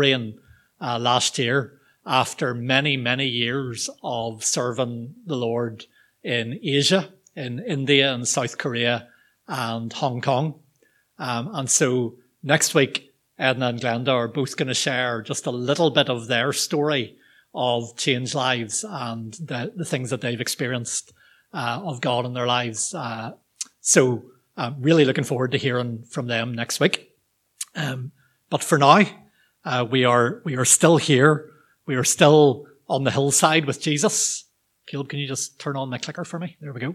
rain last year after many, many years of serving the Lord in Asia, in India and South Korea and Hong Kong. And so next week, Edna and Glenda are both going to share just a little bit of their story of changed lives and the things that they've experienced of God in their lives. So I'm really looking forward to hearing from them next week. But for now, we are still here. We are still on the hillside with Jesus. Caleb, can you just turn on my clicker for me? There we go.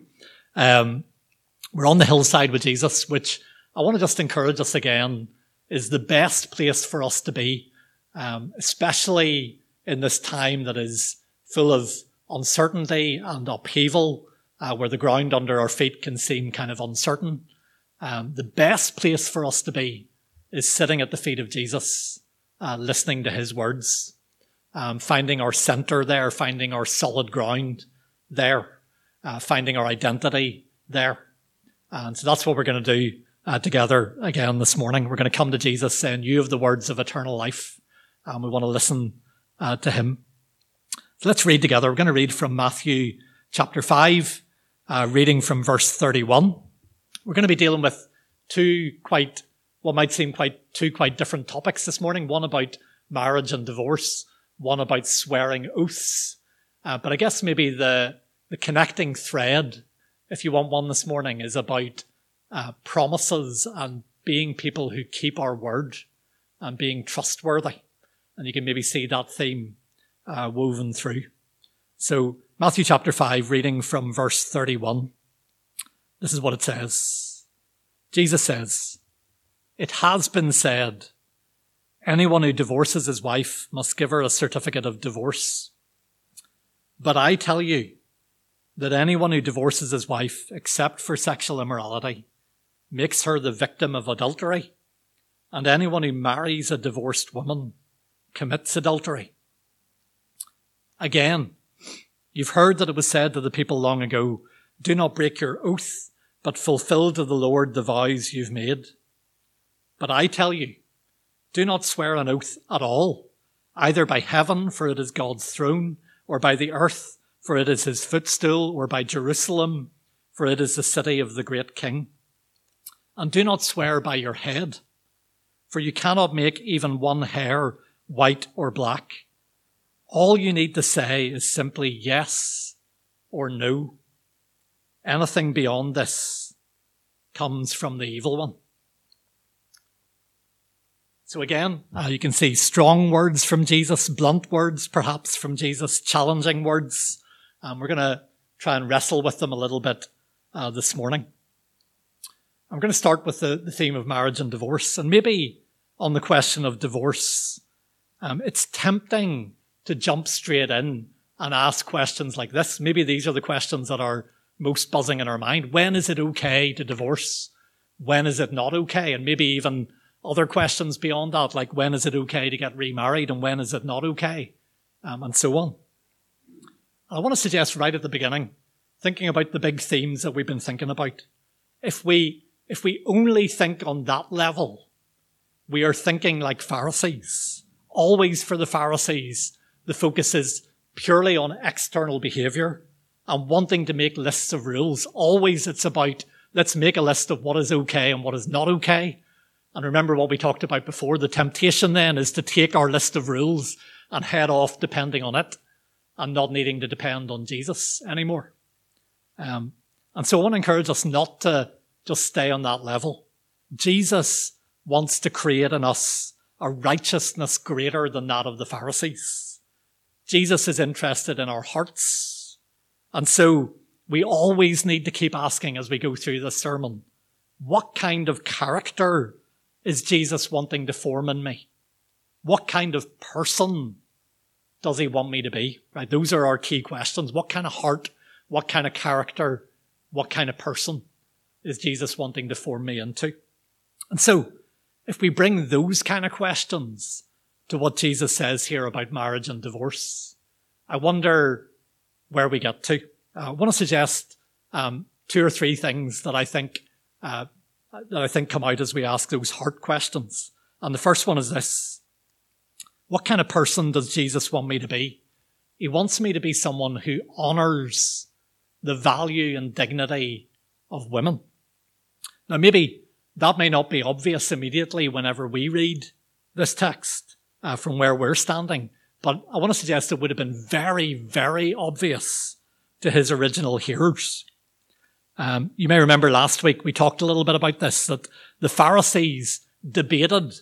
We're on the hillside with Jesus, which I want to just encourage us again is the best place for us to be, especially in this time that is full of uncertainty and upheaval, where the ground under our feet can seem kind of uncertain. The best place for us to be is sitting at the feet of Jesus, listening to his words, finding our center there, finding our solid ground there, finding our identity there. And so that's what we're going to do together again this morning. We're going to come to Jesus saying, you have the words of eternal life, and we want to listen to him. So let's read together. We're going to read from Matthew chapter 5, reading from verse 31. We're going to be dealing with two quite different topics this morning. One about marriage and divorce, one about swearing oaths. But I guess maybe the connecting thread, if you want one this morning, is about promises and being people who keep our word and being trustworthy. And you can maybe see that theme woven through. So Matthew chapter 5, reading from verse 31. This is what it says. Jesus says, "It has been said, anyone who divorces his wife must give her a certificate of divorce. But I tell you that anyone who divorces his wife, except for sexual immorality, makes her the victim of adultery, and anyone who marries a divorced woman commits adultery. Again, you've heard that it was said to the people long ago, do not break your oath, but fulfill to the Lord the vows you've made. But I tell you, do not swear an oath at all, either by heaven, for it is God's throne, or by the earth, for it is his footstool, or by Jerusalem, for it is the city of the great king. And do not swear by your head, for you cannot make even one hair white or black. All you need to say is simply yes or no. Anything beyond this comes from the evil one." So again, you can see strong words from Jesus, blunt words perhaps from Jesus, challenging words. We're going to try and wrestle with them a little bit this morning. I'm going to start with the theme of marriage and divorce, and maybe on the question of divorce. It's tempting to jump straight in and ask questions like this. Maybe these are the questions that are most buzzing in our mind. When is it okay to divorce? When is it not okay? And maybe even other questions beyond that, like when is it okay to get remarried and when is it not okay? And so on. I want to suggest right at the beginning, thinking about the big themes that we've been thinking about. If we only think on that level, we are thinking like Pharisees. Always for the Pharisees, the focus is purely on external behavior and wanting to make lists of rules. Always it's about, let's make a list of what is okay and what is not okay. And remember what we talked about before, the temptation then is to take our list of rules and head off depending on it and not needing to depend on Jesus anymore. And so I want to encourage us not to just stay on that level. Jesus wants to create in us a righteousness greater than that of the Pharisees. Jesus is interested in our hearts. And so we always need to keep asking as we go through this sermon, what kind of character is Jesus wanting to form in me? What kind of person does he want me to be? Right? Those are our key questions. What kind of heart, what kind of character, what kind of person is Jesus wanting to form me into? And so if we bring those kind of questions to what Jesus says here about marriage and divorce, I wonder where we get to. I want to suggest two or three things that I think come out as we ask those heart questions. And the first one is this. what kind of person does Jesus want me to be? He wants me to be someone who honors the value and dignity of women. Now, maybe that may not be obvious immediately whenever we read this text from where we're standing, but I want to suggest it would have been very, very obvious to his original hearers. You may remember last week we talked a little bit about this, that the Pharisees debated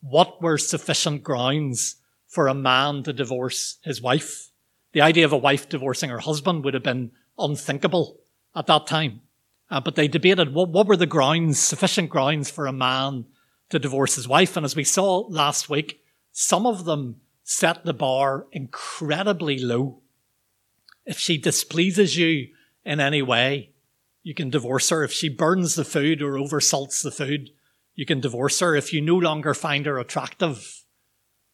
what were sufficient grounds for a man to divorce his wife. The idea of a wife divorcing her husband would have been unthinkable at that time. But they debated what were the grounds, sufficient grounds for a man to divorce his wife. And as we saw last week, some of them set the bar incredibly low. If she displeases you in any way, you can divorce her. If she burns the food or oversalts the food, you can divorce her. If you no longer find her attractive,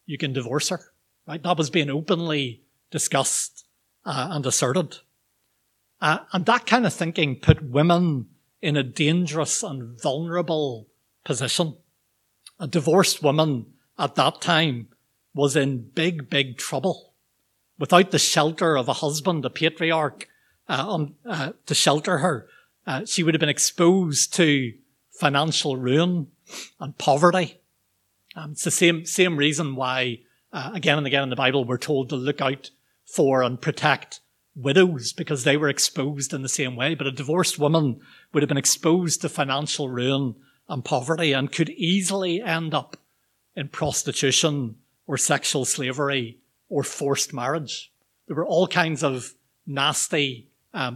you can divorce her. Right? That was being openly discussed and asserted. And that kind of thinking put women in a dangerous and vulnerable position. A divorced woman at that time was in big, big trouble. Without the shelter of a husband, a patriarch, to shelter her, she would have been exposed to financial ruin and poverty. It's the same reason why, again and again in the Bible, we're told to look out for and protect widows, because they were exposed in the same way. But a divorced woman would have been exposed to financial ruin and poverty and could easily end up in prostitution or sexual slavery or forced marriage. There were all kinds of nasty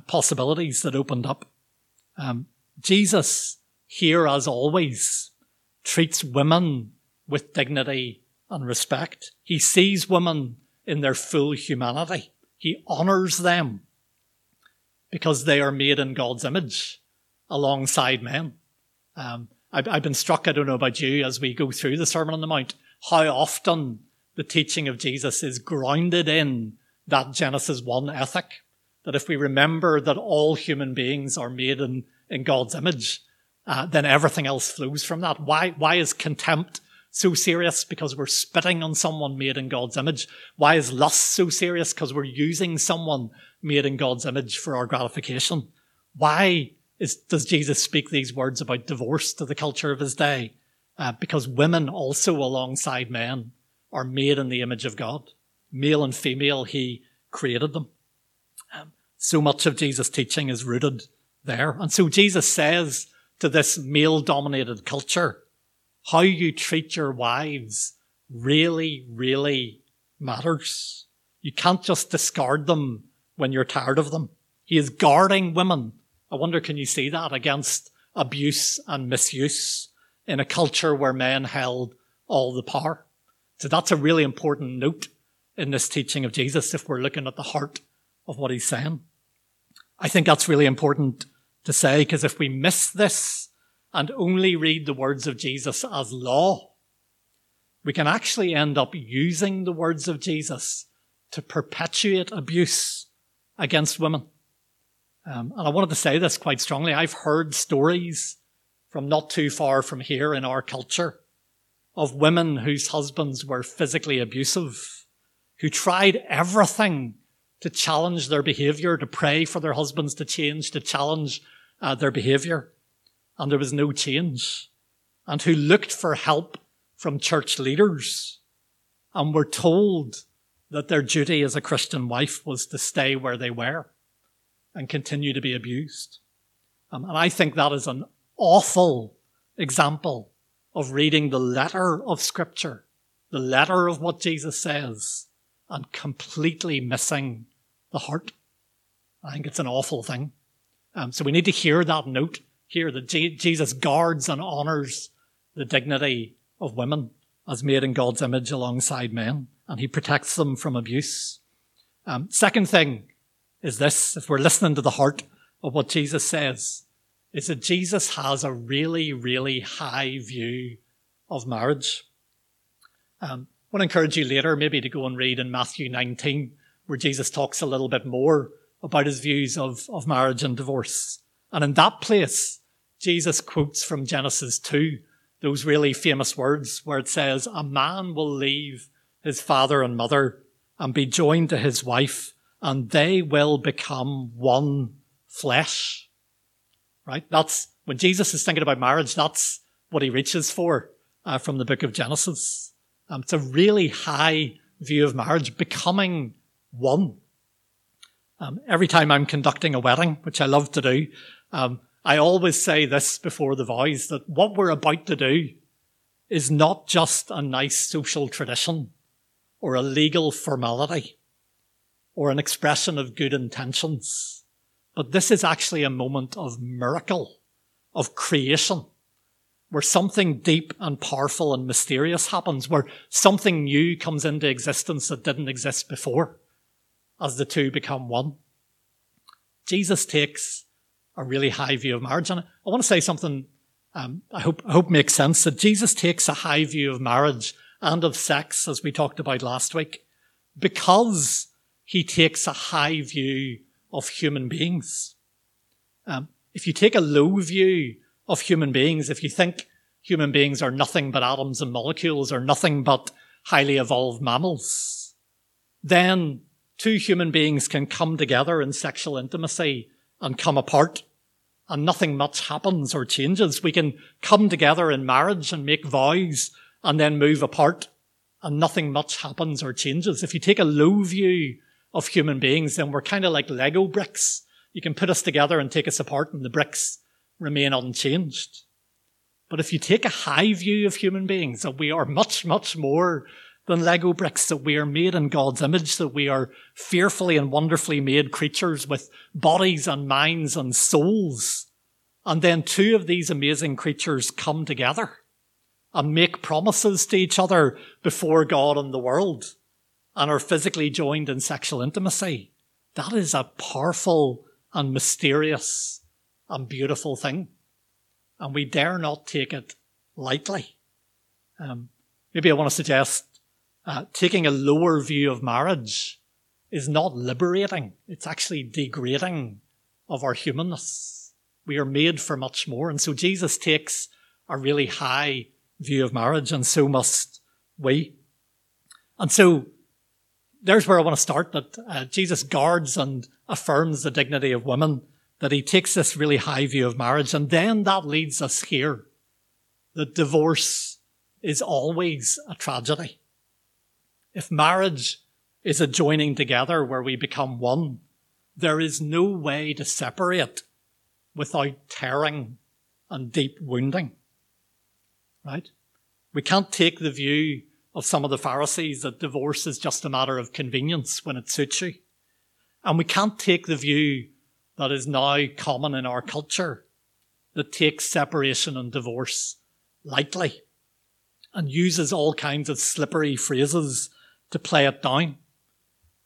possibilities that opened up. Jesus, here as always, treats women with dignity and respect. He sees women in their full humanity. He honors them because they are made in God's image alongside men. I've been struck, I don't know about you, as we go through the Sermon on the Mount, how often the teaching of Jesus is grounded in that Genesis 1 ethic, that if we remember that all human beings are made in God's image, then everything else flows from that. Why is contempt so serious? Because we're spitting on someone made in God's image. Why is lust so serious? Because we're using someone made in God's image for our gratification. Why does Jesus speak these words about divorce to the culture of his day? Because women also alongside men are made in the image of God. Male and female, he created them. So much of Jesus' teaching is rooted there. And so Jesus says to this male-dominated culture, how you treat your wives really, really matters. You can't just discard them when you're tired of them. He is guarding women. I wonder, can you see that? Against abuse and misuse in a culture where men held all the power. So that's a really important note in this teaching of Jesus if we're looking at the heart of what he's saying. I think that's really important to say, because if we miss this and only read the words of Jesus as law, we can actually end up using the words of Jesus to perpetuate abuse against women. And I wanted to say this quite strongly. I've heard stories from not too far from here in our culture of women whose husbands were physically abusive, who tried everything to challenge their behavior, to pray for their husbands to change, to challenge their behavior. And there was no change, and who looked for help from church leaders and were told that their duty as a Christian wife was to stay where they were and continue to be abused. And I think that is an awful example of reading the letter of Scripture, the letter of what Jesus says, and completely missing the heart. I think it's an awful thing. So we need to hear that note here, that Jesus guards and honors the dignity of women as made in God's image alongside men, and he protects them from abuse. Second thing is this, if we're listening to the heart of what Jesus says, is that Jesus has a really, really high view of marriage. I want to encourage you later maybe to go and read in Matthew 19, where Jesus talks a little bit more about his views of marriage and divorce. And in that place, Jesus quotes from Genesis 2, those really famous words where it says, a man will leave his father and mother, and be joined to his wife, and they will become one flesh. Right? That's when Jesus is thinking about marriage, that's what he reaches for from the book of Genesis. It's a really high view of marriage, becoming one. Every time I'm conducting a wedding, which I love to do, I always say this before the vows, that what we're about to do is not just a nice social tradition or a legal formality or an expression of good intentions, but this is actually a moment of miracle, of creation, where something deep and powerful and mysterious happens, where something new comes into existence that didn't exist before, as the two become one. Jesus takes a really high view of marriage. And I want to say something I hope makes sense, that Jesus takes a high view of marriage and of sex, as we talked about last week, because he takes a high view of human beings. If you take a low view of human beings, if you think human beings are nothing but atoms and molecules, or nothing but highly evolved mammals, then two human beings can come together in sexual intimacy and come apart, and nothing much happens or changes. We can come together in marriage and make vows and then move apart, and nothing much happens or changes. If you take a low view of human beings, then we're kind of like Lego bricks. You can put us together and take us apart, and the bricks remain unchanged. But if you take a high view of human beings, that we are much, much more than Lego bricks, that we are made in God's image, that we are fearfully and wonderfully made creatures with bodies and minds and souls, and then two of these amazing creatures come together and make promises to each other before God and the world, and are physically joined in sexual intimacy, that is a powerful and mysterious and beautiful thing. And we dare not take it lightly. Maybe I want to suggest taking a lower view of marriage is not liberating. It's actually degrading of our humanness. We are made for much more. And so Jesus takes a really high view of marriage, and so must we. And so there's where I want to start, that Jesus guards and affirms the dignity of women, that he takes this really high view of marriage. And then that leads us here, that divorce is always a tragedy. If marriage is a joining together where we become one, there is no way to separate without tearing and deep wounding. Right? We can't take the view of some of the Pharisees that divorce is just a matter of convenience when it suits you. And we can't take the view that is now common in our culture that takes separation and divorce lightly and uses all kinds of slippery phrases to play it down.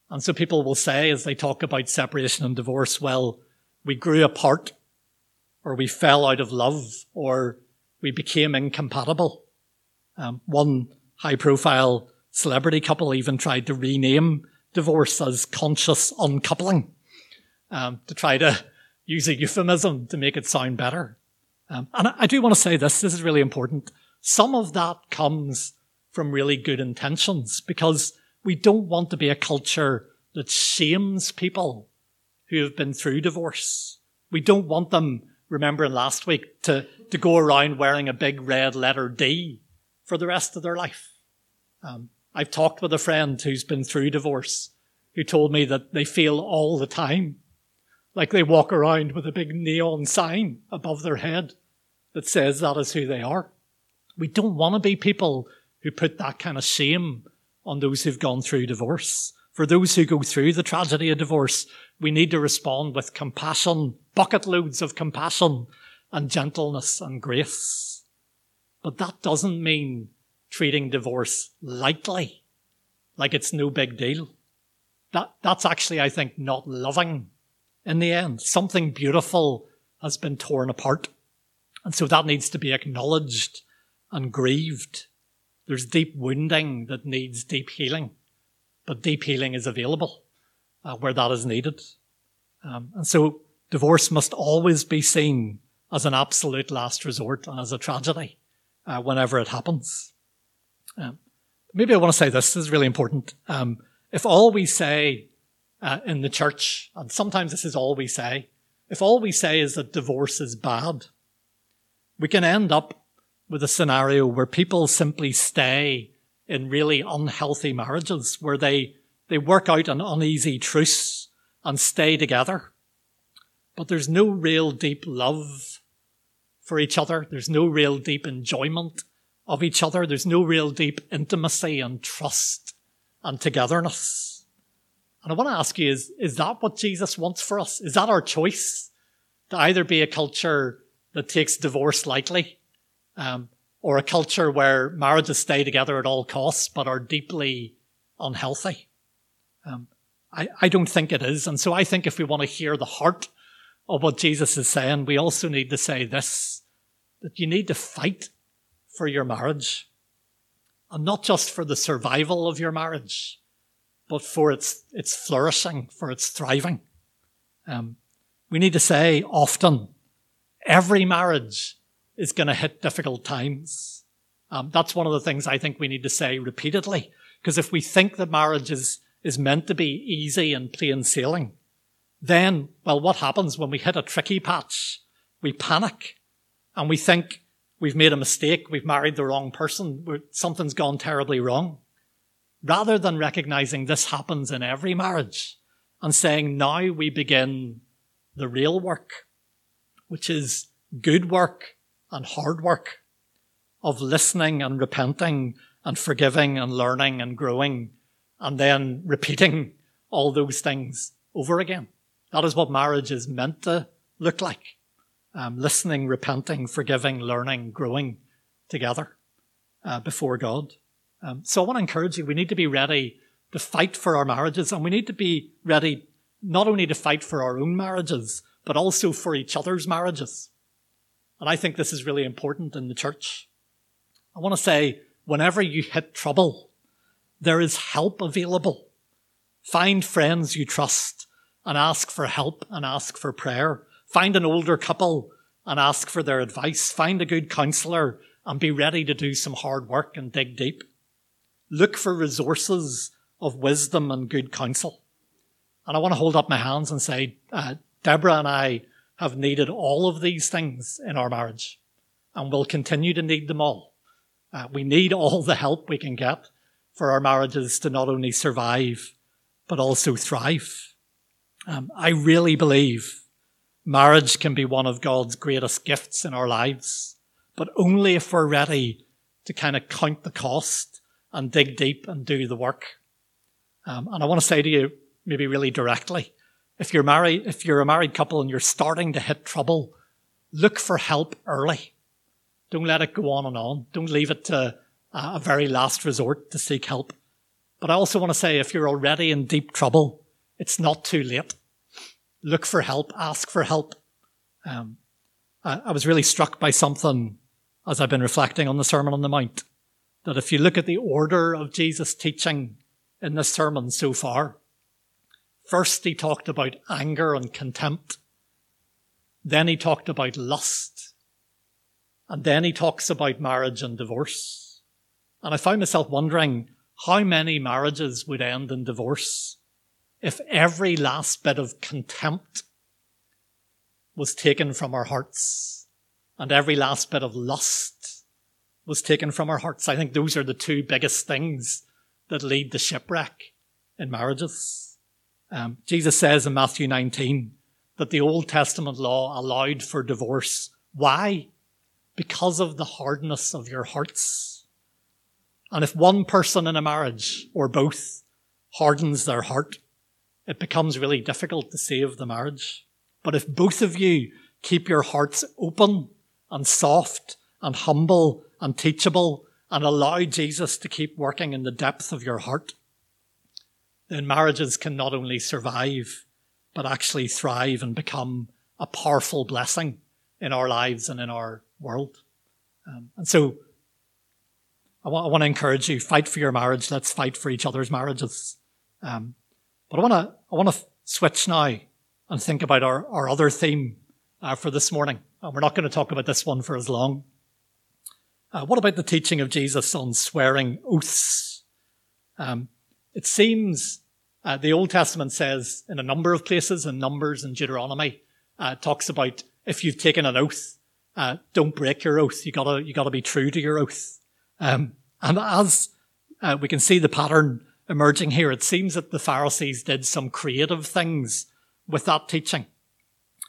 And so people will say, as they talk about separation and divorce, well, we grew apart, or we fell out of love, or we became incompatible. One high-profile celebrity couple even tried to rename divorce as conscious uncoupling, to try to use a euphemism to make it sound better. And I do want to say this is really important. Some of that comes from really good intentions, because we don't want to be a culture that shames people who have been through divorce. We don't want them, remembering last week, to go around wearing a big red letter D for the rest of their life. I've talked with a friend who's been through divorce, who told me that they feel all the time like they walk around with a big neon sign above their head that says that is who they are. We don't want to be people who put that kind of shame on those who've gone through divorce. For those who go through the tragedy of divorce, we need to respond with compassion, bucket loads of compassion, and gentleness and grace. But that doesn't mean treating divorce lightly, like it's no big deal. That's actually, I think, not loving in the end. Something beautiful has been torn apart, and so that needs to be acknowledged and grieved. There's deep wounding that needs deep healing, but deep healing is available where that is needed. And so divorce must always be seen as an absolute last resort and as a tragedy whenever it happens. maybe I want to say this is really important. If all we say in the church, and sometimes this is all we say, if all we say is that divorce is bad, we can end up with a scenario where people simply stay in really unhealthy marriages, where they work out an uneasy truce and stay together. But there's no real deep love for each other. There's no real deep enjoyment of each other. There's no real deep intimacy and trust and togetherness. And I want to ask you, is that what Jesus wants for us? Is that our choice? To either be a culture that takes divorce lightly, or a culture where marriages stay together at all costs but are deeply unhealthy? I don't think it is. And so I think if we want to hear the heart of what Jesus is saying, we also need to say this, that you need to fight for your marriage, and not just for the survival of your marriage, but for its flourishing, for its thriving. We need to say often, every marriage is going to hit difficult times. That's one of the things I think we need to say repeatedly, because if we think that marriage is meant to be easy and plain sailing, then, well, what happens when we hit a tricky patch? We panic and we think we've made a mistake, we've married the wrong person, something's gone terribly wrong. Rather than recognizing this happens in every marriage and saying, now we begin the real work, which is good work and hard work of listening and repenting and forgiving and learning and growing and then repeating all those things over again. That is what marriage is meant to look like. Listening, repenting, forgiving, learning, growing together before God. So I want to encourage you, we need to be ready to fight for our marriages, and we need to be ready not only to fight for our own marriages, but also for each other's marriages. And I think this is really important in the church. I want to say, whenever you hit trouble, there is help available. Find friends you trust, and ask for help and ask for prayer. Find an older couple and ask for their advice. Find a good counsellor and be ready to do some hard work and dig deep. Look for resources of wisdom and good counsel. And I want to hold up my hands and say, Deborah and I have needed all of these things in our marriage and will continue to need them all. We need all the help we can get for our marriages to not only survive, but also thrive. I really believe marriage can be one of God's greatest gifts in our lives, but only if we're ready to kind of count the cost and dig deep and do the work. And I want to say to you, maybe really directly, if you're a married couple and you're starting to hit trouble, look for help early. Don't let it go on and on. Don't leave it to a very last resort to seek help. But I also want to say, if you're already in deep trouble, it's not too late. Look for help. Ask for help. I was really struck by something as I've been reflecting on the Sermon on the Mount, that if you look at the order of Jesus' teaching in this sermon so far, first he talked about anger and contempt. Then he talked about lust. And then he talks about marriage and divorce. And I found myself wondering, how many marriages would end in divorce if every last bit of contempt was taken from our hearts and every last bit of lust was taken from our hearts? I think those are the two biggest things that lead to shipwreck in marriages. Jesus says in Matthew 19 that the Old Testament law allowed for divorce. Why? Because of the hardness of your hearts. And if one person in a marriage, or both, hardens their heart, it becomes really difficult to save the marriage. But if both of you keep your hearts open and soft and humble and teachable and allow Jesus to keep working in the depth of your heart, then marriages can not only survive, but actually thrive and become a powerful blessing in our lives and in our world. And so I want to encourage you, fight for your marriage. Let's fight for each other's marriages. But I want to switch now and think about our other theme for this morning. And we're not going to talk about this one for as long. What about the teaching of Jesus on swearing oaths It seems the Old Testament says in a number of places, in Numbers and Deuteronomy, talks about if you've taken an oath, don't break your oath. You gotta be true to your oath. And as we can see the pattern emerging here, it seems that the Pharisees did some creative things with that teaching.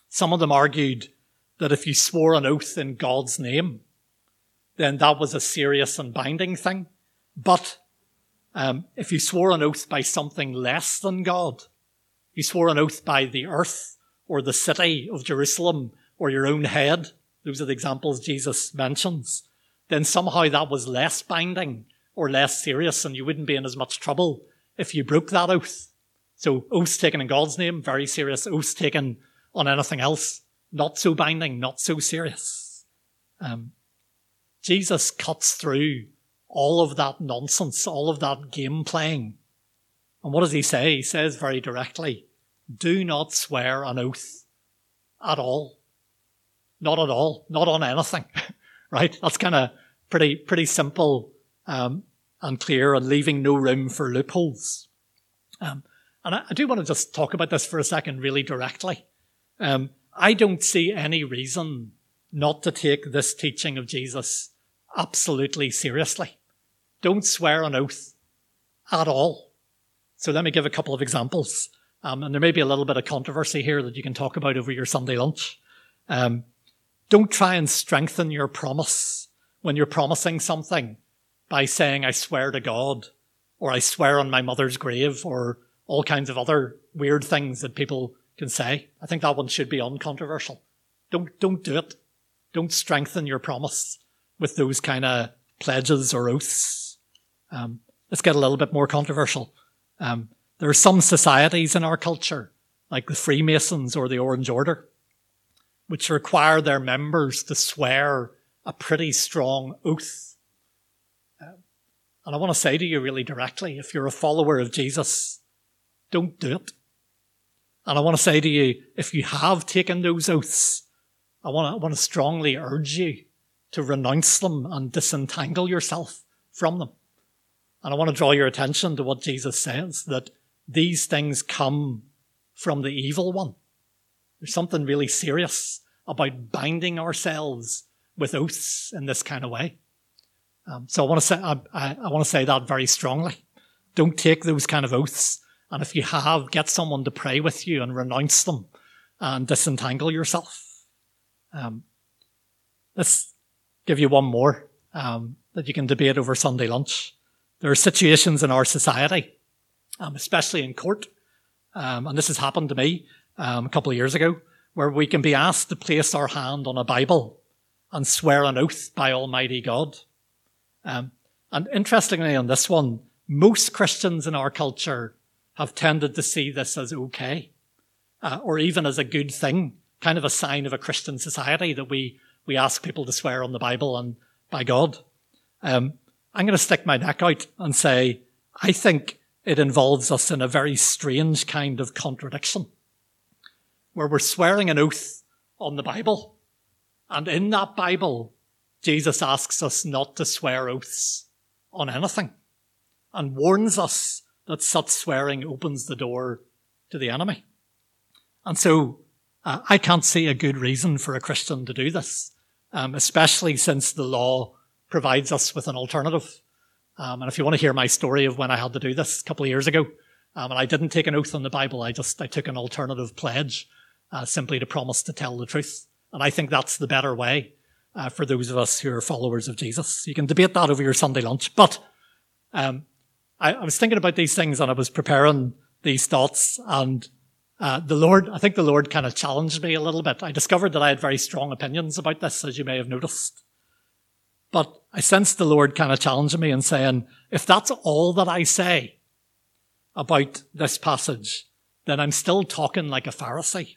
Some of them argued that if you swore an oath in God's name, then that was a serious and binding thing. But if you swore an oath by something less than God, you swore an oath by the earth or the city of Jerusalem or your own head, those are the examples Jesus mentions, then somehow that was less binding or less serious, and you wouldn't be in as much trouble if you broke that oath. So oaths taken in God's name, very serious. Oaths taken on anything else, not so binding, not so serious. Jesus cuts through all of that nonsense, all of that game playing. And what does he say? He says very directly, do not swear an oath at all. Not at all, not on anything, right? That's kind of pretty simple and clear, and leaving no room for loopholes. And I do want to just talk about this for a second really directly. I don't see any reason not to take this teaching of Jesus absolutely seriously. Don't swear an oath at all. So let me give a couple of examples. And there may be a little bit of controversy here that you can talk about over your Sunday lunch. Don't try and strengthen your promise when you're promising something by saying, I swear to God, or I swear on my mother's grave, or all kinds of other weird things that people can say. I think that one should be uncontroversial. Don't do it. Don't strengthen your promise with those kind of pledges or oaths. Let's get a little bit more controversial. There are some societies in our culture, like the Freemasons or the Orange Order, which require their members to swear a pretty strong oath. And I want to say to you really directly, if you're a follower of Jesus, don't do it. And I want to say to you, if you have taken those oaths, I want to strongly urge you to renounce them and disentangle yourself from them. And I want to draw your attention to what Jesus says, that these things come from the evil one. There's something really serious about binding ourselves with oaths in this kind of way. So I want to say that very strongly. Don't take those kind of oaths. And if you have, get someone to pray with you and renounce them and disentangle yourself. Let's give you one more that you can debate over Sunday lunch. There are situations in our society, especially in court, and this has happened to me a couple of years ago, where we can be asked to place our hand on a Bible and swear an oath by Almighty God. And interestingly on this one, most Christians in our culture have tended to see this as okay, or even as a good thing, kind of a sign of a Christian society that we ask people to swear on the Bible and by God. I'm going to stick my neck out and say, I think it involves us in a very strange kind of contradiction, where we're swearing an oath on the Bible. And in that Bible, Jesus asks us not to swear oaths on anything and warns us that such swearing opens the door to the enemy. And so I can't see a good reason for a Christian to do this, especially since the law provides us with an alternative. And if you want to hear my story of when I had to do this a couple of years ago, and I didn't take an oath on the Bible, I took an alternative pledge simply to promise to tell the truth. And I think that's the better way for those of us who are followers of Jesus. You can debate that over your Sunday lunch. But I was thinking about these things and I was preparing these thoughts, and I think the Lord kind of challenged me a little bit. I discovered that I had very strong opinions about this, as you may have noticed. But I sensed the Lord kind of challenging me and saying, if that's all that I say about this passage, then I'm still talking like a Pharisee.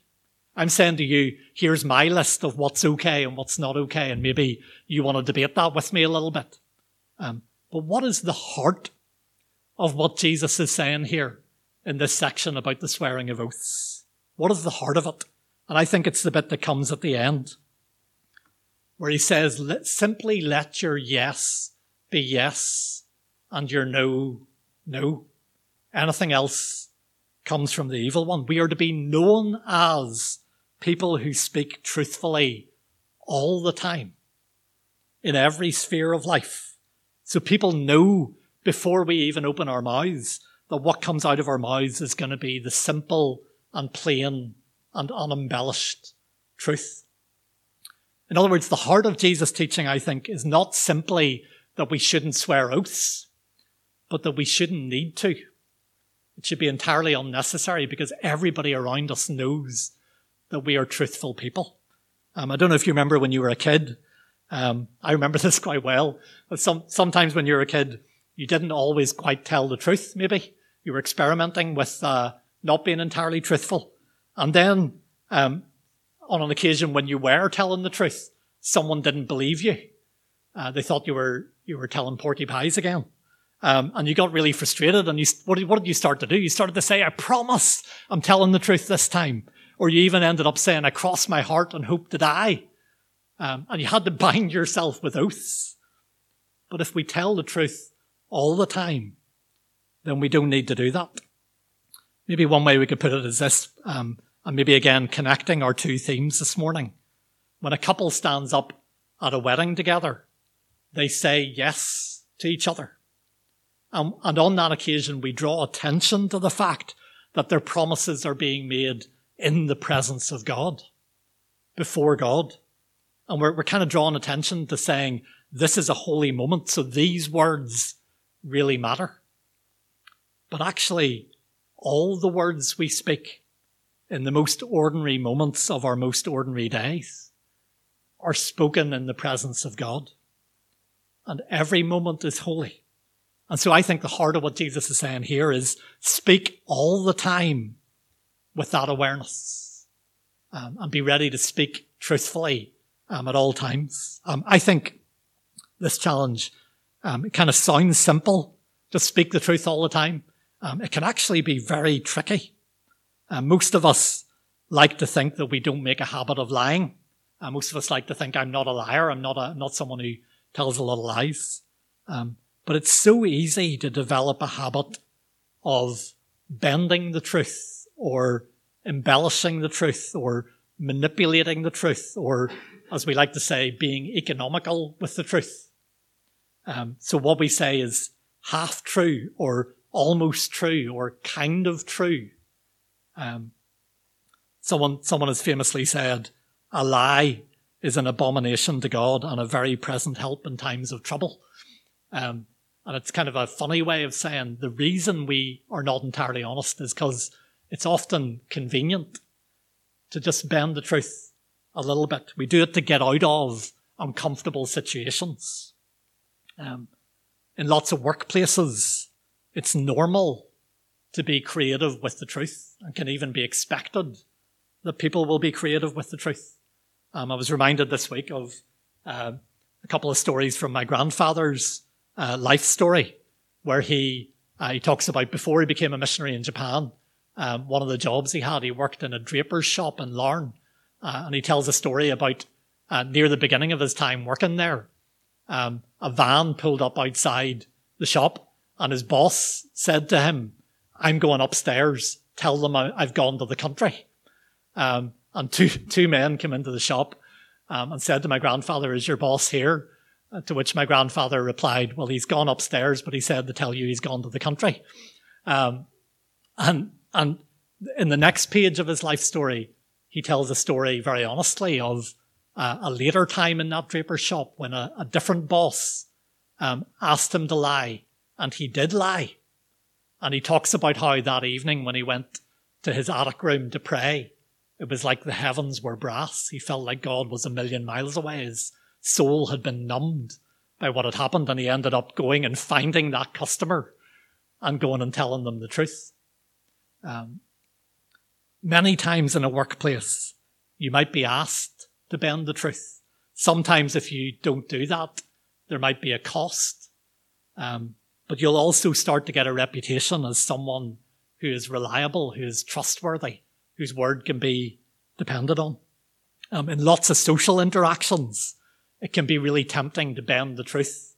I'm saying to you, here's my list of what's okay and what's not okay, and maybe you want to debate that with me a little bit. But what is the heart of what Jesus is saying here in this section about the swearing of oaths? What is the heart of it? And I think it's the bit that comes at the end, where he says, simply let your yes be yes and your no, No. Anything else comes from the evil one. We are to be known as people who speak truthfully all the time in every sphere of life. So people know before we even open our mouths that what comes out of our mouths is going to be the simple and plain and unembellished truth. In other words, the heart of Jesus' teaching, I think, is not simply that we shouldn't swear oaths, but that we shouldn't need to. It should be entirely unnecessary because everybody around us knows that we are truthful people. I don't know if you remember when you were a kid. I remember this quite well. But sometimes when you were a kid, you didn't always quite tell the truth, maybe. You were experimenting with not being entirely truthful. And then on an occasion when you were telling the truth, someone didn't believe you. They thought you were telling porky pies again. And you got really frustrated, and what did you start to do? You started to say, I promise I'm telling the truth this time. Or you even ended up saying, I cross my heart and hope to die. And you had to bind yourself with oaths. But if we tell the truth all the time, then we don't need to do that. Maybe one way we could put it is this, and maybe again connecting our two themes this morning. When a couple stands up at a wedding together, they say yes to each other. And on that occasion, we draw attention to the fact that their promises are being made in the presence of God, before God. And we're kind of drawing attention to saying, this is a holy moment, so these words really matter. But actually, all the words we speak in the most ordinary moments of our most ordinary days are spoken in the presence of God. And every moment is holy. And so I think the heart of what Jesus is saying here is speak all the time with that awareness, and be ready to speak truthfully at all times. I think this challenge, it kind of sounds simple, just speak the truth all the time. It can actually be very tricky. Most of us like to think that we don't make a habit of lying. Most of us like to think I'm not a liar, I'm not someone who tells a lot of lies. But it's so easy to develop a habit of bending the truth or embellishing the truth or manipulating the truth or, as we like to say, being economical with the truth. So what we say is half true or almost true or kind of true. Someone has famously said, a lie is an abomination to God and a very present help in times of trouble. And it's kind of a funny way of saying the reason we are not entirely honest is because it's often convenient to just bend the truth a little bit. We do it to get out of uncomfortable situations. In lots of workplaces, it's normal to be creative with the truth and can even be expected that people will be creative with the truth. I was reminded this week of a couple of stories from my grandfather's life story, where he talks about before he became a missionary in Japan, one of the jobs he had, he worked in a draper's shop in Larne, and he tells a story about near the beginning of his time working there, a van pulled up outside the shop, and his boss said to him, I'm going upstairs, tell them I've gone to the country. And two men came into the shop and said to my grandfather, is your boss here? To which my grandfather replied, well, he's gone upstairs, but he said to tell you he's gone to the country. And in the next page of his life story, he tells a story very honestly of a later time in that draper's shop when a different boss asked him to lie, and he did lie. And he talks about how that evening when he went to his attic room to pray, it was like the heavens were brass. He felt like God was a million miles away. His soul had been numbed by what had happened, and he ended up going and finding that customer and going and telling them the truth. Many times in a workplace, you might be asked to bend the truth. Sometimes if you don't do that, there might be a cost. But you'll also start to get a reputation as someone who is reliable, who is trustworthy, whose word can be depended on. In lots of social interactions, it can be really tempting to bend the truth.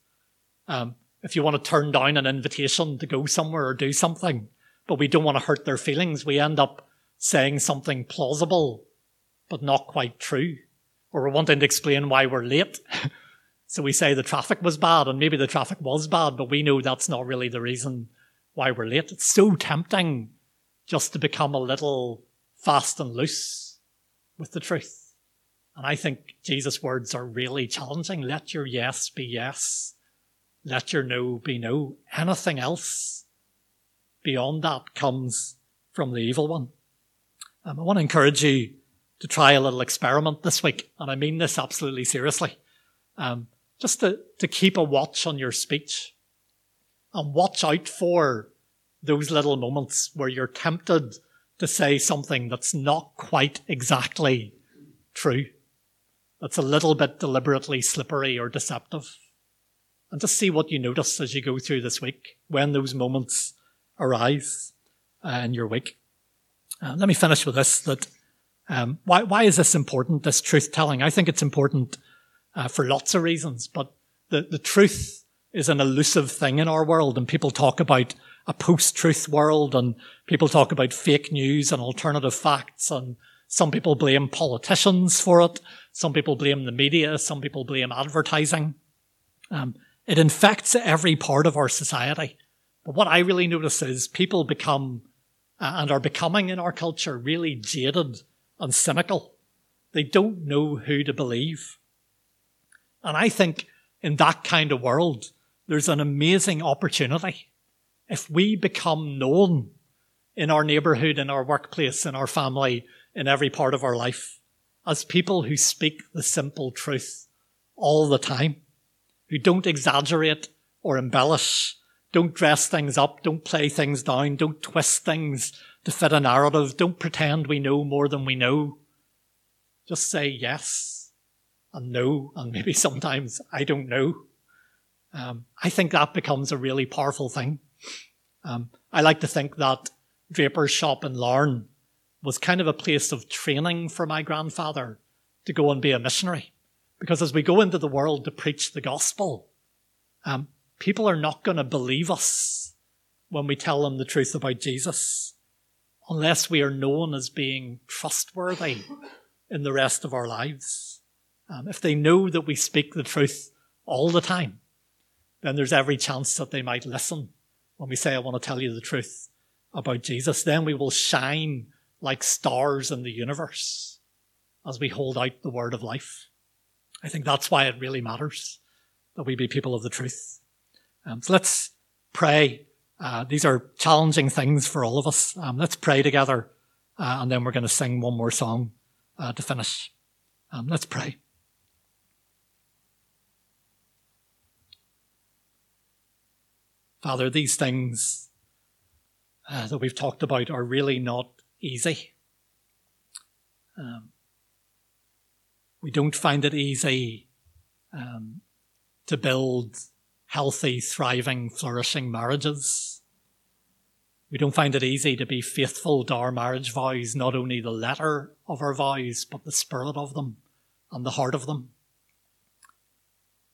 if you want to turn down an invitation to go somewhere or do something, but we don't want to hurt their feelings, we end up saying something plausible but not quite true, or we're wanting to explain why we're late. So we say the traffic was bad, and maybe the traffic was bad, but we know that's not really the reason why we're late. It's so tempting just to become a little fast and loose with the truth. And I think Jesus' words are really challenging. Let your yes be yes. Let your no be no. Anything else beyond that comes from the evil one. I want to encourage you to try a little experiment this week. And I mean this absolutely seriously. Just to keep a watch on your speech and watch out for those little moments where you're tempted to say something that's not quite exactly true, that's a little bit deliberately slippery or deceptive. And just see what you notice as you go through this week when those moments arise in your week. Let me finish with this, that why is this important, this truth-telling? I think it's important for lots of reasons, but the truth is an elusive thing in our world, and people talk about a post-truth world, and people talk about fake news and alternative facts, and some people blame politicians for it, some people blame the media, some people blame advertising. It infects every part of our society. But what I really notice is people become, and are becoming in our culture, really jaded and cynical. They don't know who to believe. And I think in that kind of world, there's an amazing opportunity. If we become known in our neighbourhood, in our workplace, in our family, in every part of our life, as people who speak the simple truth all the time, who don't exaggerate or embellish, don't dress things up, don't play things down, don't twist things to fit a narrative, don't pretend we know more than we know. Just say yes and no, and maybe sometimes I don't know. I think that becomes a really powerful thing. I like to think that Draper's shop in Larne was kind of a place of training for my grandfather to go and be a missionary. Because as we go into the world to preach the gospel, people are not going to believe us when we tell them the truth about Jesus, unless we are known as being trustworthy in the rest of our lives. If they know that we speak the truth all the time, then there's every chance that they might listen when we say, I want to tell you the truth about Jesus. Then we will shine like stars in the universe as we hold out the word of life. I think that's why it really matters that we be people of the truth. So let's pray. These are challenging things for all of us. Let's pray together, and then we're going to sing one more song to finish. Let's pray. Father, these things that we've talked about are really not easy. We don't find it easy to build healthy, thriving, flourishing marriages. We don't find it easy to be faithful to our marriage vows, not only the letter of our vows, but the spirit of them and the heart of them.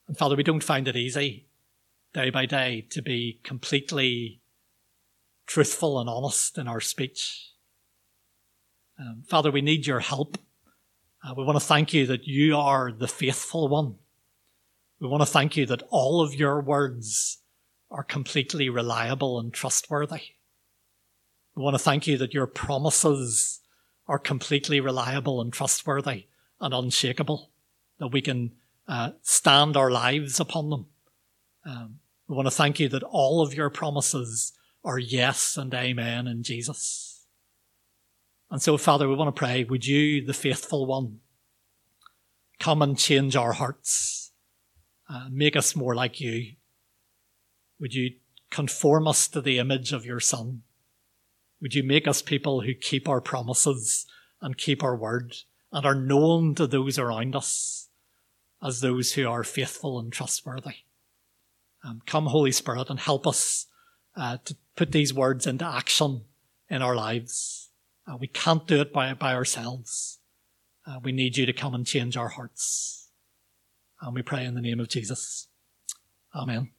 And Father, we don't find it easy day by day to be completely truthful and honest in our speech. Father, we need your help. We want to thank you that you are the faithful one. We want to thank you that all of your words are completely reliable and trustworthy. We want to thank you that your promises are completely reliable and trustworthy and unshakable, that we can stand our lives upon them. We want to thank you that all of your promises are yes and amen in Jesus. And so, Father, we want to pray, would you, the faithful one, come and change our hearts, make us more like you? Would you conform us to the image of your Son? Would you make us people who keep our promises and keep our word and are known to those around us as those who are faithful and trustworthy? Come, Holy Spirit, and help us to put these words into action in our lives. We can't do it by ourselves. We need you to come and change our hearts. And we pray in the name of Jesus. Amen.